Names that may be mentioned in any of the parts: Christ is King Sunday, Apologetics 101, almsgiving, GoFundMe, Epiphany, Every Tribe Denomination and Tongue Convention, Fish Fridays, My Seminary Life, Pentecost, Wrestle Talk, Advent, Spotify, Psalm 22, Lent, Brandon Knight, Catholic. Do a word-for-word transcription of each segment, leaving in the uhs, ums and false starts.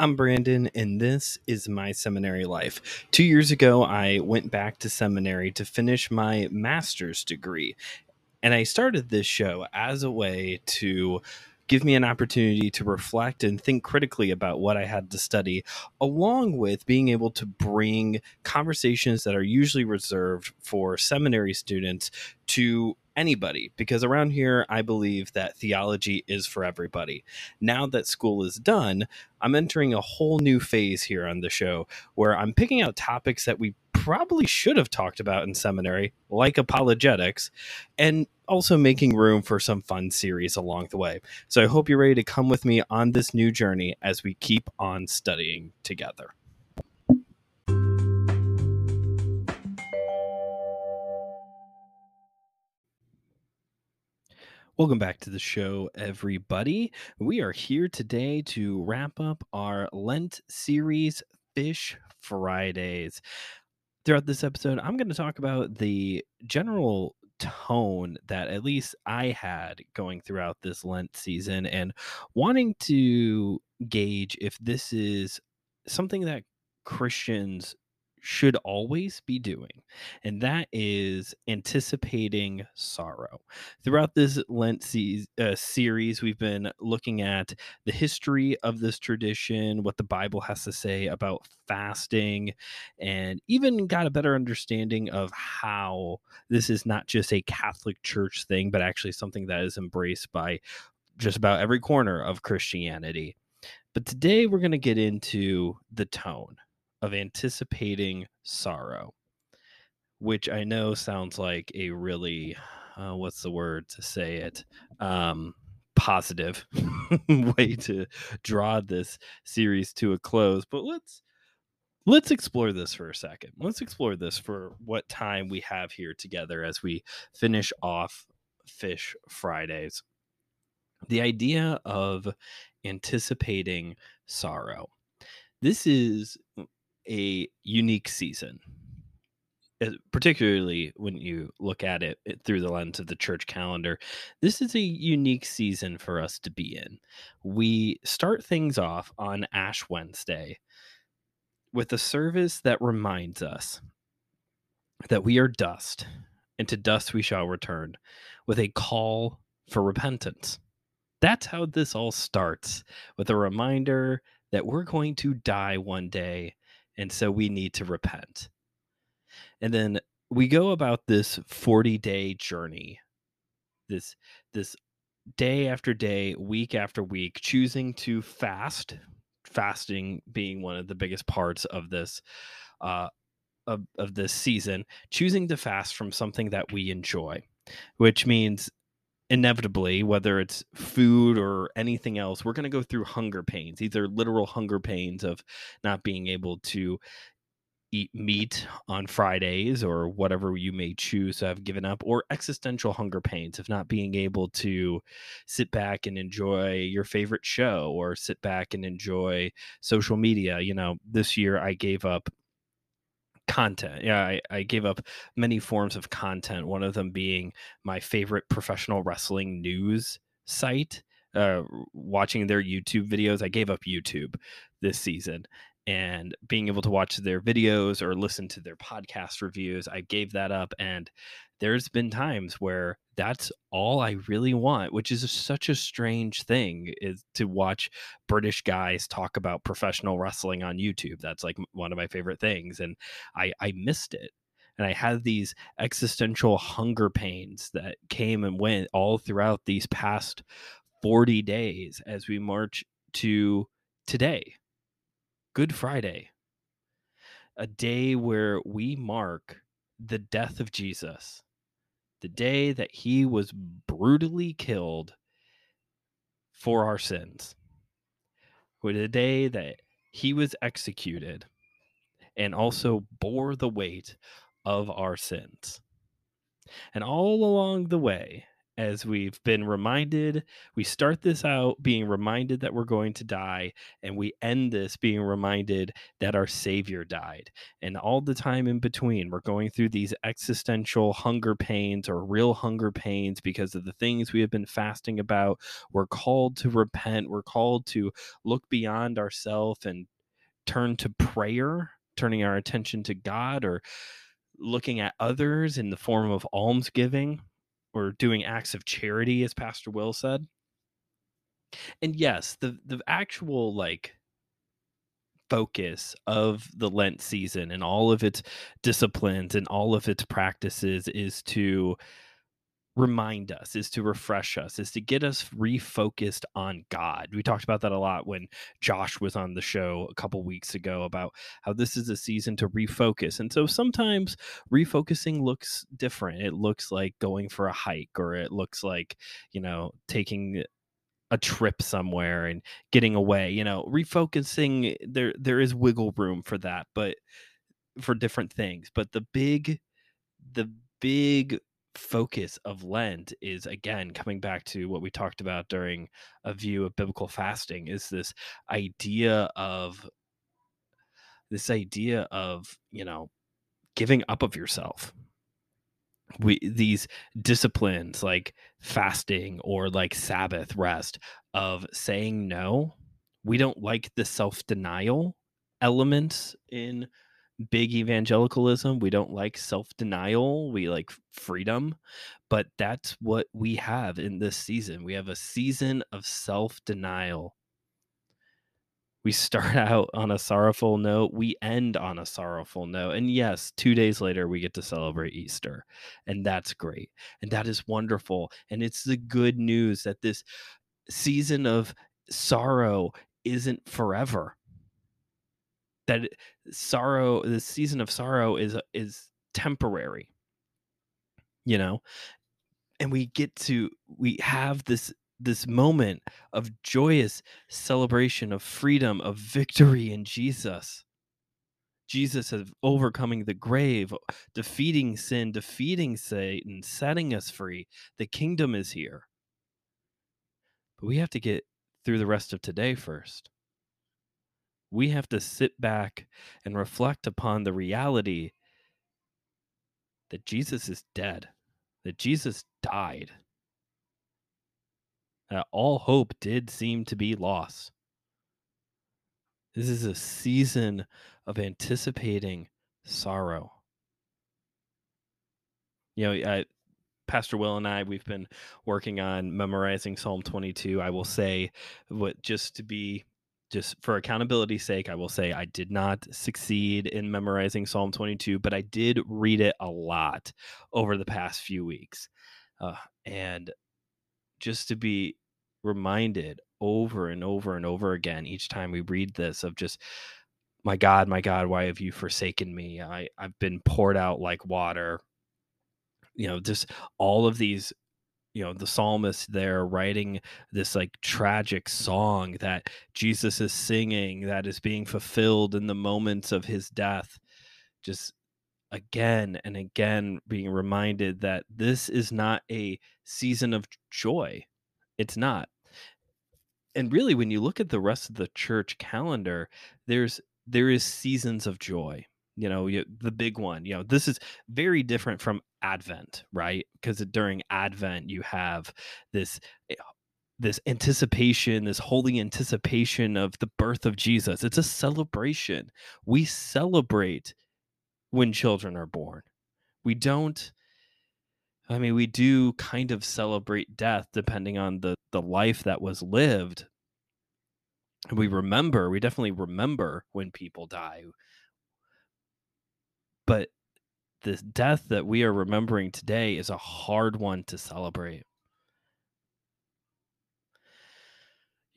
I'm Brandon, and this is My Seminary Life. Two years ago, I went back to seminary to finish my master's degree, and I started this show as a way to give me an opportunity to reflect and think critically about what I had to study, along with being able to bring conversations that are usually reserved for seminary students to anybody, because around here, I believe that theology is for everybody. Now that school is done, I'm entering a whole new phase here on the show where I'm picking out topics that we probably should have talked about in seminary, like apologetics, and also making room for some fun series along the way. So I hope you're ready to come with me on this new journey as we keep on studying together. Welcome back to the show, everybody. We are here today to wrap up our Lent series, Fish Fridays. Throughout this episode, I'm going to talk about the general tone that at least I had going throughout this Lent season and wanting to gauge if this is something that Christians should always be doing, and that is anticipating sorrow. Throughout this Lent se- uh, series, we've been looking at the history of this tradition, what the Bible has to say about fasting, and even got a better understanding of how this is not just a Catholic Church thing, but actually something that is embraced by just about every corner of Christianity. But today we're going to get into the tone of anticipating sorrow, which I know sounds like a really, uh, what's the word to say it, um, positive way to draw this series to a close. But let's, let's explore this for a second. Let's explore this for what time we have here together as we finish off Fish Fridays. The idea of anticipating sorrow. This is a unique season, particularly when you look at it through the lens of the church calendar. This is a unique season for us to be in. We start things off on Ash Wednesday with a service that reminds us that we are dust, and to dust we shall return, with a call for repentance. That's how this all starts, with a reminder that we're going to die one day, and so we need to repent. And then we go about this forty-day journey, this this day after day, week after week, choosing to fast, fasting being one of the biggest parts of this uh, of, of this season, choosing to fast from something that we enjoy, which means inevitably, whether it's food or anything else, we're going to go through hunger pains. These are literal hunger pains of not being able to eat meat on Fridays or whatever you may choose to have given up, or existential hunger pains of not being able to sit back and enjoy your favorite show or sit back and enjoy social media. You know, this year I gave up content. Yeah, I, I gave up many forms of content, one of them being my favorite professional wrestling news site, uh, watching their YouTube videos. I gave up YouTube this season, and being able to watch their videos or listen to their podcast reviews, I gave that up. And there's been times where that's all I really want, which is such a strange thing, is to watch British guys talk about professional wrestling on YouTube. That's like one of my favorite things. And I, I missed it. And I had these existential hunger pains that came and went all throughout these past forty days as we march to today, Good Friday, a day where we mark the death of Jesus, the day that he was brutally killed for our sins, with the day that he was executed and also bore the weight of our sins. And all along the way, as we've been reminded. We start this out being reminded that we're going to die, and we end this being reminded that our Savior died. And all the time in between, we're going through these existential hunger pains or real hunger pains because of the things we have been fasting about. We're called to repent. We're called to look beyond ourselves and turn to prayer, turning our attention to God, or looking at others in the form of almsgiving or doing acts of charity, as Pastor Will said. And yes, the the actual like focus of the Lent season and all of its disciplines and all of its practices is to remind us, is to refresh us, is to get us refocused on God. We talked about that a lot when Josh was on the show a couple weeks ago about how this is a season to refocus. And so sometimes refocusing looks different. It looks like going for a hike, or it looks like, you know, taking a trip somewhere and getting away. You know, refocusing, there there is wiggle room for that, but for different things. But the big, the big focus of Lent is, again, coming back to what we talked about during a view of biblical fasting, is this idea of this idea of, you know, giving up of yourself. We, these disciplines like fasting or like Sabbath rest, of saying no. We don't like the self-denial elements in big evangelicalism. We don't like self-denial. We like freedom. But that's what we have in this season. We have a season of self-denial. We start out on a sorrowful note. We end on a sorrowful note. And yes, two days later, we get to celebrate Easter. And that's great. And that is wonderful. And it's the good news that this season of sorrow isn't forever. That sorrow, the season of sorrow is is temporary, you know, and we get to, we have this this moment of joyous celebration of freedom, of victory in Jesus. Jesus of overcoming the grave, defeating sin, defeating Satan, setting us free. The kingdom is here. But we have to get through the rest of today first. We have to sit back and reflect upon the reality that Jesus is dead, that Jesus died, that all hope did seem to be lost. This is a season of anticipating sorrow. You know, I, Pastor Will and I, we've been working on memorizing Psalm twenty-two. I will say, what just to be Just for accountability's sake, I will say I did not succeed in memorizing Psalm twenty-two, but I did read it a lot over the past few weeks. Uh, and just to be reminded over and over and over again each time we read this of just, my God, my God, why have you forsaken me? I, I've been poured out like water. You know, just all of these, you know, the psalmist there writing this like tragic song that Jesus is singing that is being fulfilled in the moments of his death. Just again and again being reminded that this is not a season of joy. It's not. And really, when you look at the rest of the church calendar, there's there is seasons of joy. You know, the big one, you know, this is very different from Advent, right? Because during Advent, you have this, this anticipation, this holy anticipation of the birth of Jesus. It's a celebration. We celebrate when children are born. We don't, I mean, we do kind of celebrate death depending on the, the life that was lived. We remember, we definitely remember when people die. But the death that we are remembering today is a hard one to celebrate.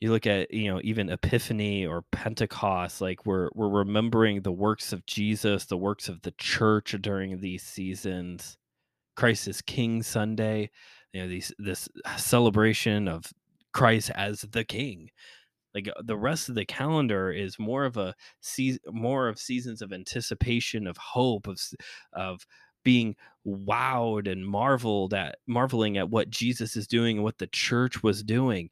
You look at, you know, even Epiphany or Pentecost, like we're we're remembering the works of Jesus, the works of the church during these seasons. Christ is King Sunday, you know, these this celebration of Christ as the King. Like the rest of the calendar is more of a more of seasons of anticipation, of hope, of of being wowed and marveled at, marveling at what Jesus is doing and what the church was doing.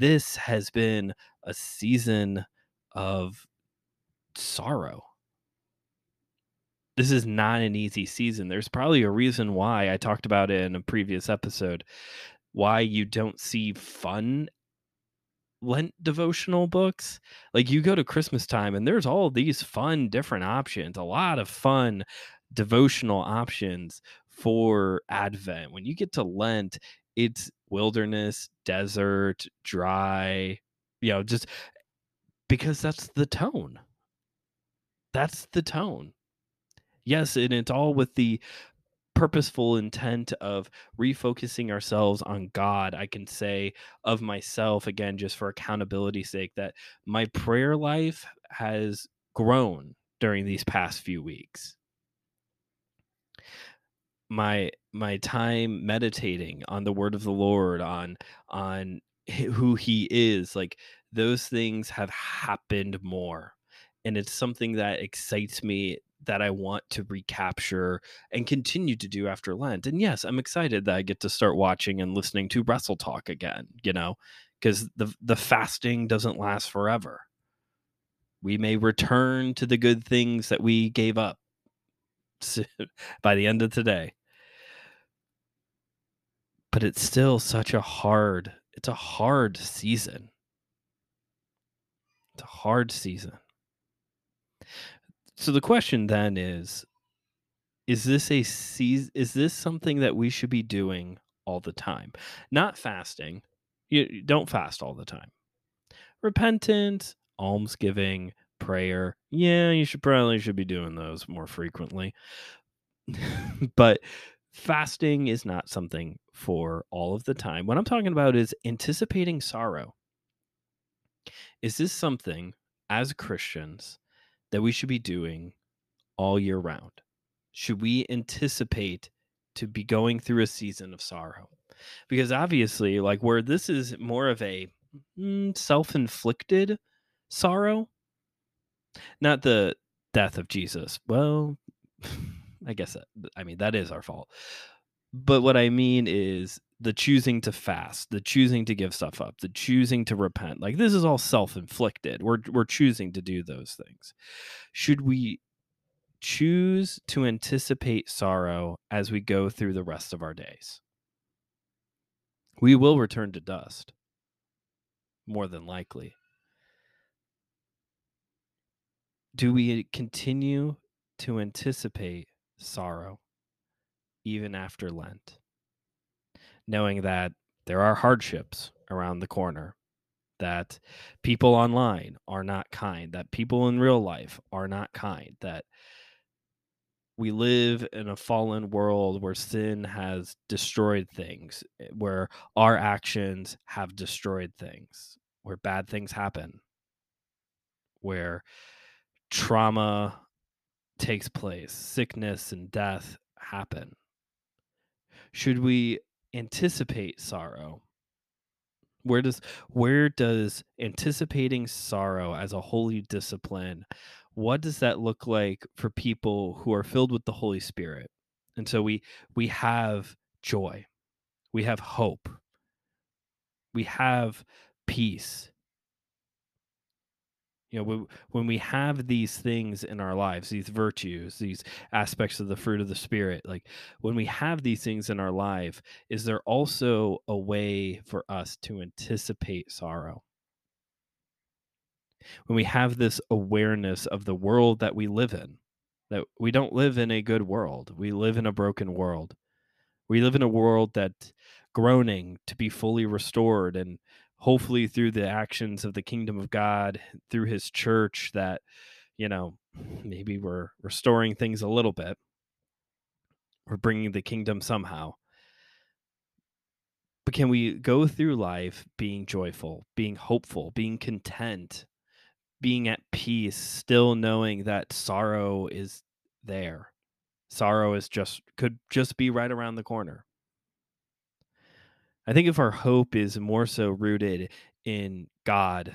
This has been a season of sorrow. This is not an easy season. There's probably a reason why I talked about it in a previous episode, why you don't see fun Lent devotional books. Like, you go to Christmas time and there's all these fun, different options, a lot of fun devotional options for Advent. When you get to Lent, it's wilderness, desert, dry, you know, just because that's the tone. That's the tone. Yes, and it's all with the purposeful intent of refocusing ourselves on God. I can say of myself, again, just for accountability's sake, that my prayer life has grown during these past few weeks. My my time meditating on the word of the Lord, on on who he is, like, those things have happened more. And it's something that excites me, that I want to recapture and continue to do after Lent. And yes, I'm excited that I get to start watching and listening to Wrestle Talk again, you know, because the, the fasting doesn't last forever. We may return to the good things that we gave up by the end of today. But it's still such a hard, it's a hard season. It's a hard season. So the question then is, is this a season, is this something that we should be doing all the time? Not fasting. You, you don't fast all the time. Repentance, almsgiving, prayer. Yeah, you should probably should be doing those more frequently. But fasting is not something for all of the time. What I'm talking about is anticipating sorrow. Is this something as Christians that we should be doing all year round? Should we anticipate to be going through a season of sorrow? Because obviously, like, where this is more of a mm, self-inflicted sorrow, not the death of Jesus. Well, I guess, that, I mean, that is our fault. But what I mean is the choosing to fast, the choosing to give stuff up, the choosing to repent. Like, this is all self-inflicted. We're we're choosing to do those things. Should we choose to anticipate sorrow as we go through the rest of our days? We will return to dust, more than likely. Do we continue to anticipate sorrow even after Lent, knowing that there are hardships around the corner, that people online are not kind, that people in real life are not kind, that we live in a fallen world where sin has destroyed things, where our actions have destroyed things, where bad things happen, where trauma takes place, sickness and death happen? Should we anticipate sorrow? Where does where does anticipating sorrow as a holy discipline, what does that look like for people who are filled with the Holy Spirit? And so we we have joy. We have hope. We have peace. You know, when we have these things in our lives, these virtues, these aspects of the fruit of the Spirit, like, when we have these things in our life, is there also a way for us to anticipate sorrow? When we have this awareness of the world that we live in, that we don't live in a good world, we live in a broken world. We live in a world that's groaning to be fully restored, and hopefully through the actions of the kingdom of God, through his church, that, you know, maybe we're restoring things a little bit. We're bringing the kingdom somehow. But can we go through life being joyful, being hopeful, being content, being at peace, still knowing that sorrow is there? Sorrow is just could just be right around the corner. I think if our hope is more so rooted in God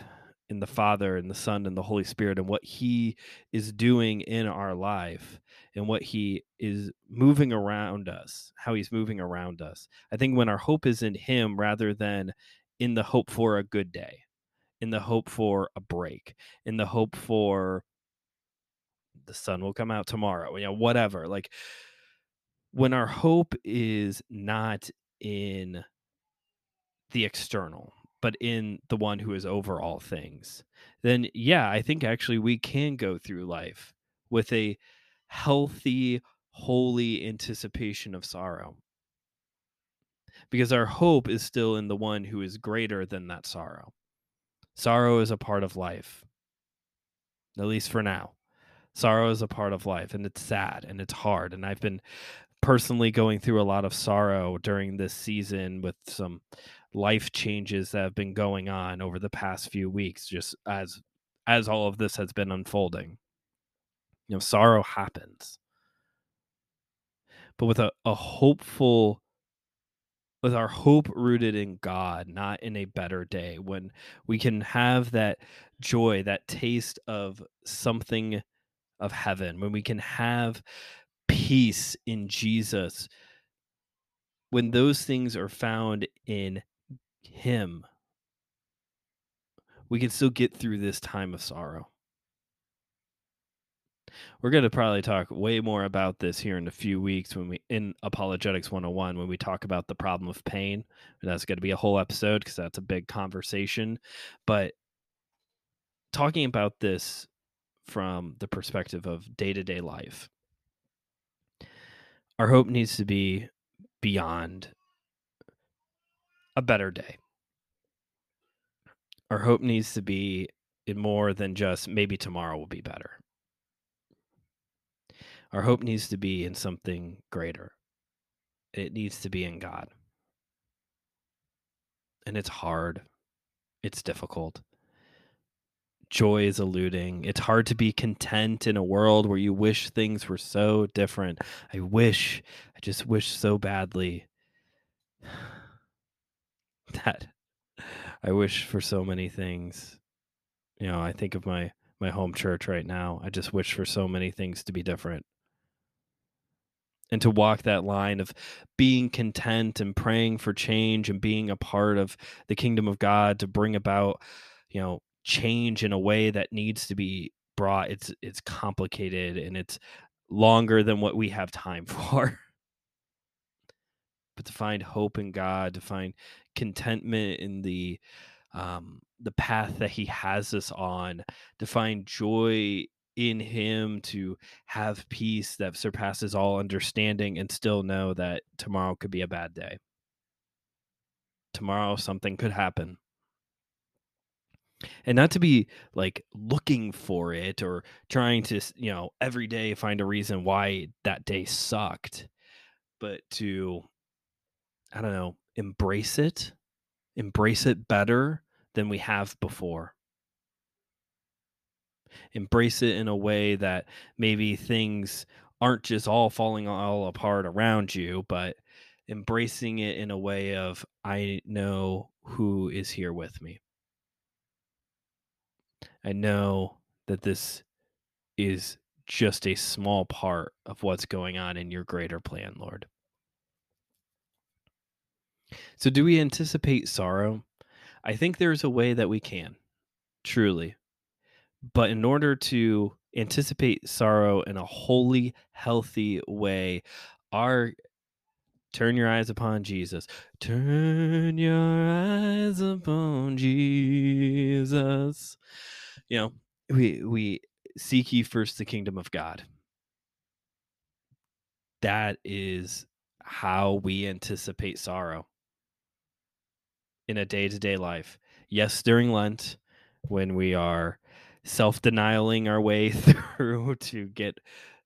in the Father and the Son and the Holy Spirit and what he is doing in our life and what he is moving around us, how he's moving around us. I think when our hope is in him rather than in the hope for a good day, in the hope for a break, in the hope for the sun will come out tomorrow, you know, whatever. Like when our hope is not in the external, but in the one who is over all things, then yeah, I think actually we can go through life with a healthy, holy anticipation of sorrow, because our hope is still in the one who is greater than that sorrow. Sorrow is a part of life, at least for now. Sorrow is a part of life, and it's sad and it's hard. And I've been personally going through a lot of sorrow during this season with some life changes that have been going on over the past few weeks, just as as all of this has been unfolding. You know, sorrow happens. But with a, a hopeful, with our hope rooted in God, not in a better day, when we can have that joy, that taste of something of heaven, when we can have peace in Jesus, when those things are found in him, we can still get through this time of sorrow. We're going to probably talk way more about this here in a few weeks when we in Apologetics one oh one, when we talk about the problem of pain. And that's going to be a whole episode because that's a big conversation. But talking about this from the perspective of day-to-day life, our hope needs to be beyond a better day. Our hope needs to be in more than just maybe tomorrow will be better. Our hope needs to be in something greater. It needs to be in God. And it's hard. It's difficult. Joy is eluding. It's hard to be content in a world where you wish things were so different. I wish, I just wish so badly that I wish for so many things. You know, I think of my, my home church right now. I just wish for so many things to be different. And to walk that line of being content and praying for change and being a part of the kingdom of God to bring about, you know, change in a way that needs to be brought. It's it's complicated and it's longer than what we have time for. But to find hope in God, to find contentment in the um, the path that he has us on, to find joy in him, to have peace that surpasses all understanding and still know that tomorrow could be a bad day. Tomorrow something could happen. And not to be like looking for it or trying to, you know, every day find a reason why that day sucked, but to, I don't know, embrace it, embrace it better than we have before. Embrace it in a way that maybe things aren't just all falling all apart around you, but embracing it in a way of, I know who is here with me. I know that this is just a small part of what's going on in your greater plan, Lord. So do we anticipate sorrow? I think there's a way that we can, truly. But in order to anticipate sorrow in a holy, healthy way, our turn your eyes upon Jesus. Turn your eyes upon Jesus. You know, we we seek ye first the kingdom of God. That is how we anticipate sorrow in a day-to-day life. Yes, during Lent, when we are self-denialing our way through to get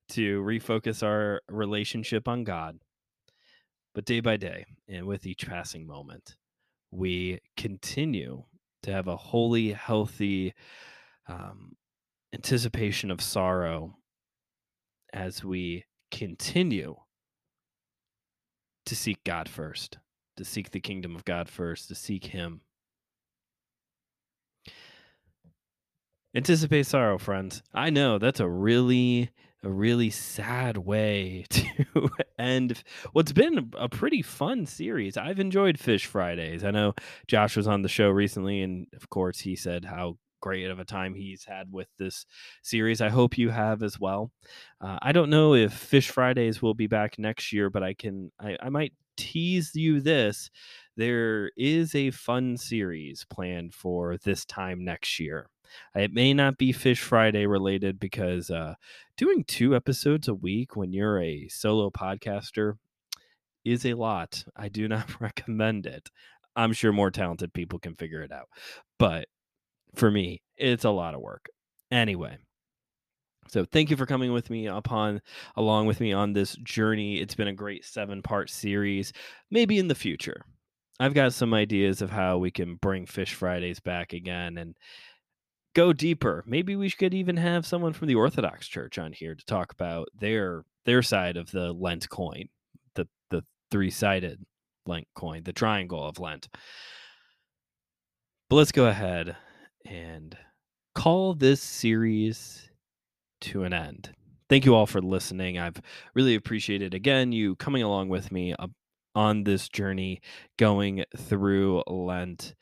to refocus our relationship on God. But day by day, and with each passing moment, we continue to have a holy, healthy um, anticipation of sorrow as we continue to seek God first, to seek the kingdom of God first, to seek him. Anticipate sorrow, friends. I know that's a really, a really sad way to end what's been a pretty fun series. I've enjoyed Fish Fridays. I know Josh was on the show recently, and of course he said how great of a time he's had with this series. I hope you have as well. Uh, I don't know if Fish Fridays will be back next year, but I can, I, I might tease you this. There is a fun series planned for this time next year. It may not be Fish Friday related because uh, doing two episodes a week when you're a solo podcaster is a lot. I do not recommend it. I'm sure more talented people can figure it out, but for me, it's a lot of work. Anyway, so thank you for coming with me upon, along with me on this journey. It's been a great seven-part series. Maybe in the future, I've got some ideas of how we can bring Fish Fridays back again and go deeper. Maybe we could even have someone from the Orthodox Church on here to talk about their their side of the Lent coin, the the three-sided Lent coin, the triangle of Lent. But let's go ahead and call this series to an end. Thank you all for listening. I've really appreciated, again, you coming along with me on this journey going through Lent.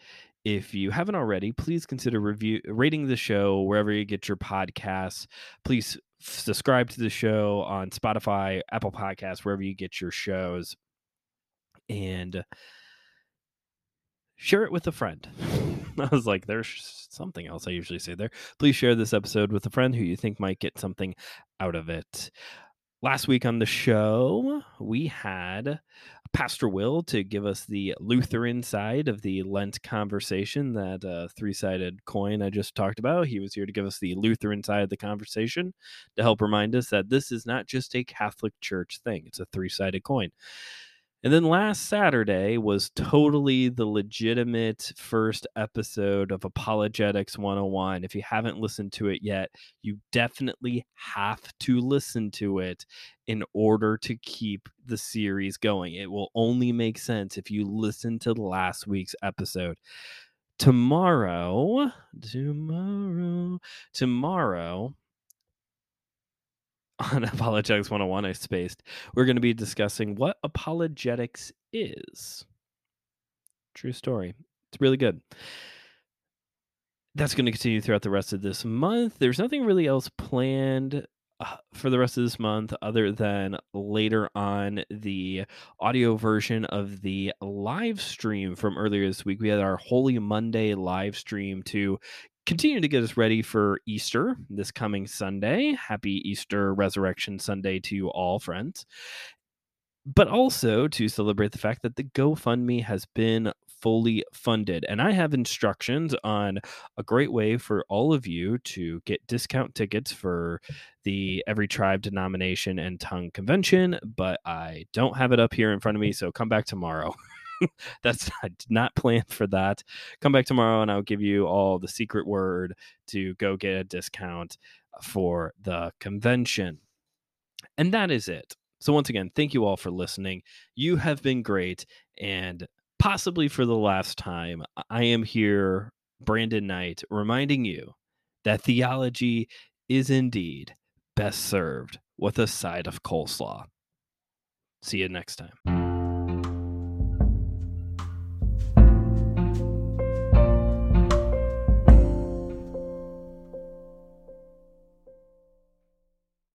If you haven't already, please consider review, rating the show wherever you get your podcasts. Please subscribe to the show on Spotify, Apple Podcasts, wherever you get your shows. And share it with a friend. I was like, there's something else I usually say there. Please share this episode with a friend who you think might get something out of it. Last week on the show, we had Pastor Will to give us the Lutheran side of the Lent conversation, that uh, three-sided coin I just talked about. He was here to give us the Lutheran side of the conversation to help remind us that this is not just a Catholic Church thing. It's a three-sided coin. And then last Saturday was totally the legitimate first episode of Apologetics one oh one. If you haven't listened to it yet, you definitely have to listen to it in order to keep the series going. It will only make sense if you listen to last week's episode. Tomorrow, tomorrow, tomorrow. On Apologetics one oh one, I spaced, we're going to be discussing what apologetics is. True story. It's really good. That's going to continue throughout the rest of this month. There's nothing really else planned uh, for the rest of this month other than later on the audio version of the live stream from earlier this week. We had our Holy Monday live stream to continue to get us ready for Easter this coming Sunday. Happy Easter Resurrection Sunday to you all, friends. But also to celebrate the fact that the GoFundMe has been fully funded. And I have instructions on a great way for all of you to get discount tickets for the Every Tribe Denomination and Tongue Convention. But I don't have it up here in front of me, so come back tomorrow. That's I did not plan for that. Come back tomorrow and I'll give you all the secret word to go get a discount for the convention. And that is it. So once again, thank you all for listening. You have been great. And possibly for the last time, I am here, Brandon Knight, reminding you that theology is indeed best served with a side of coleslaw. See you next time.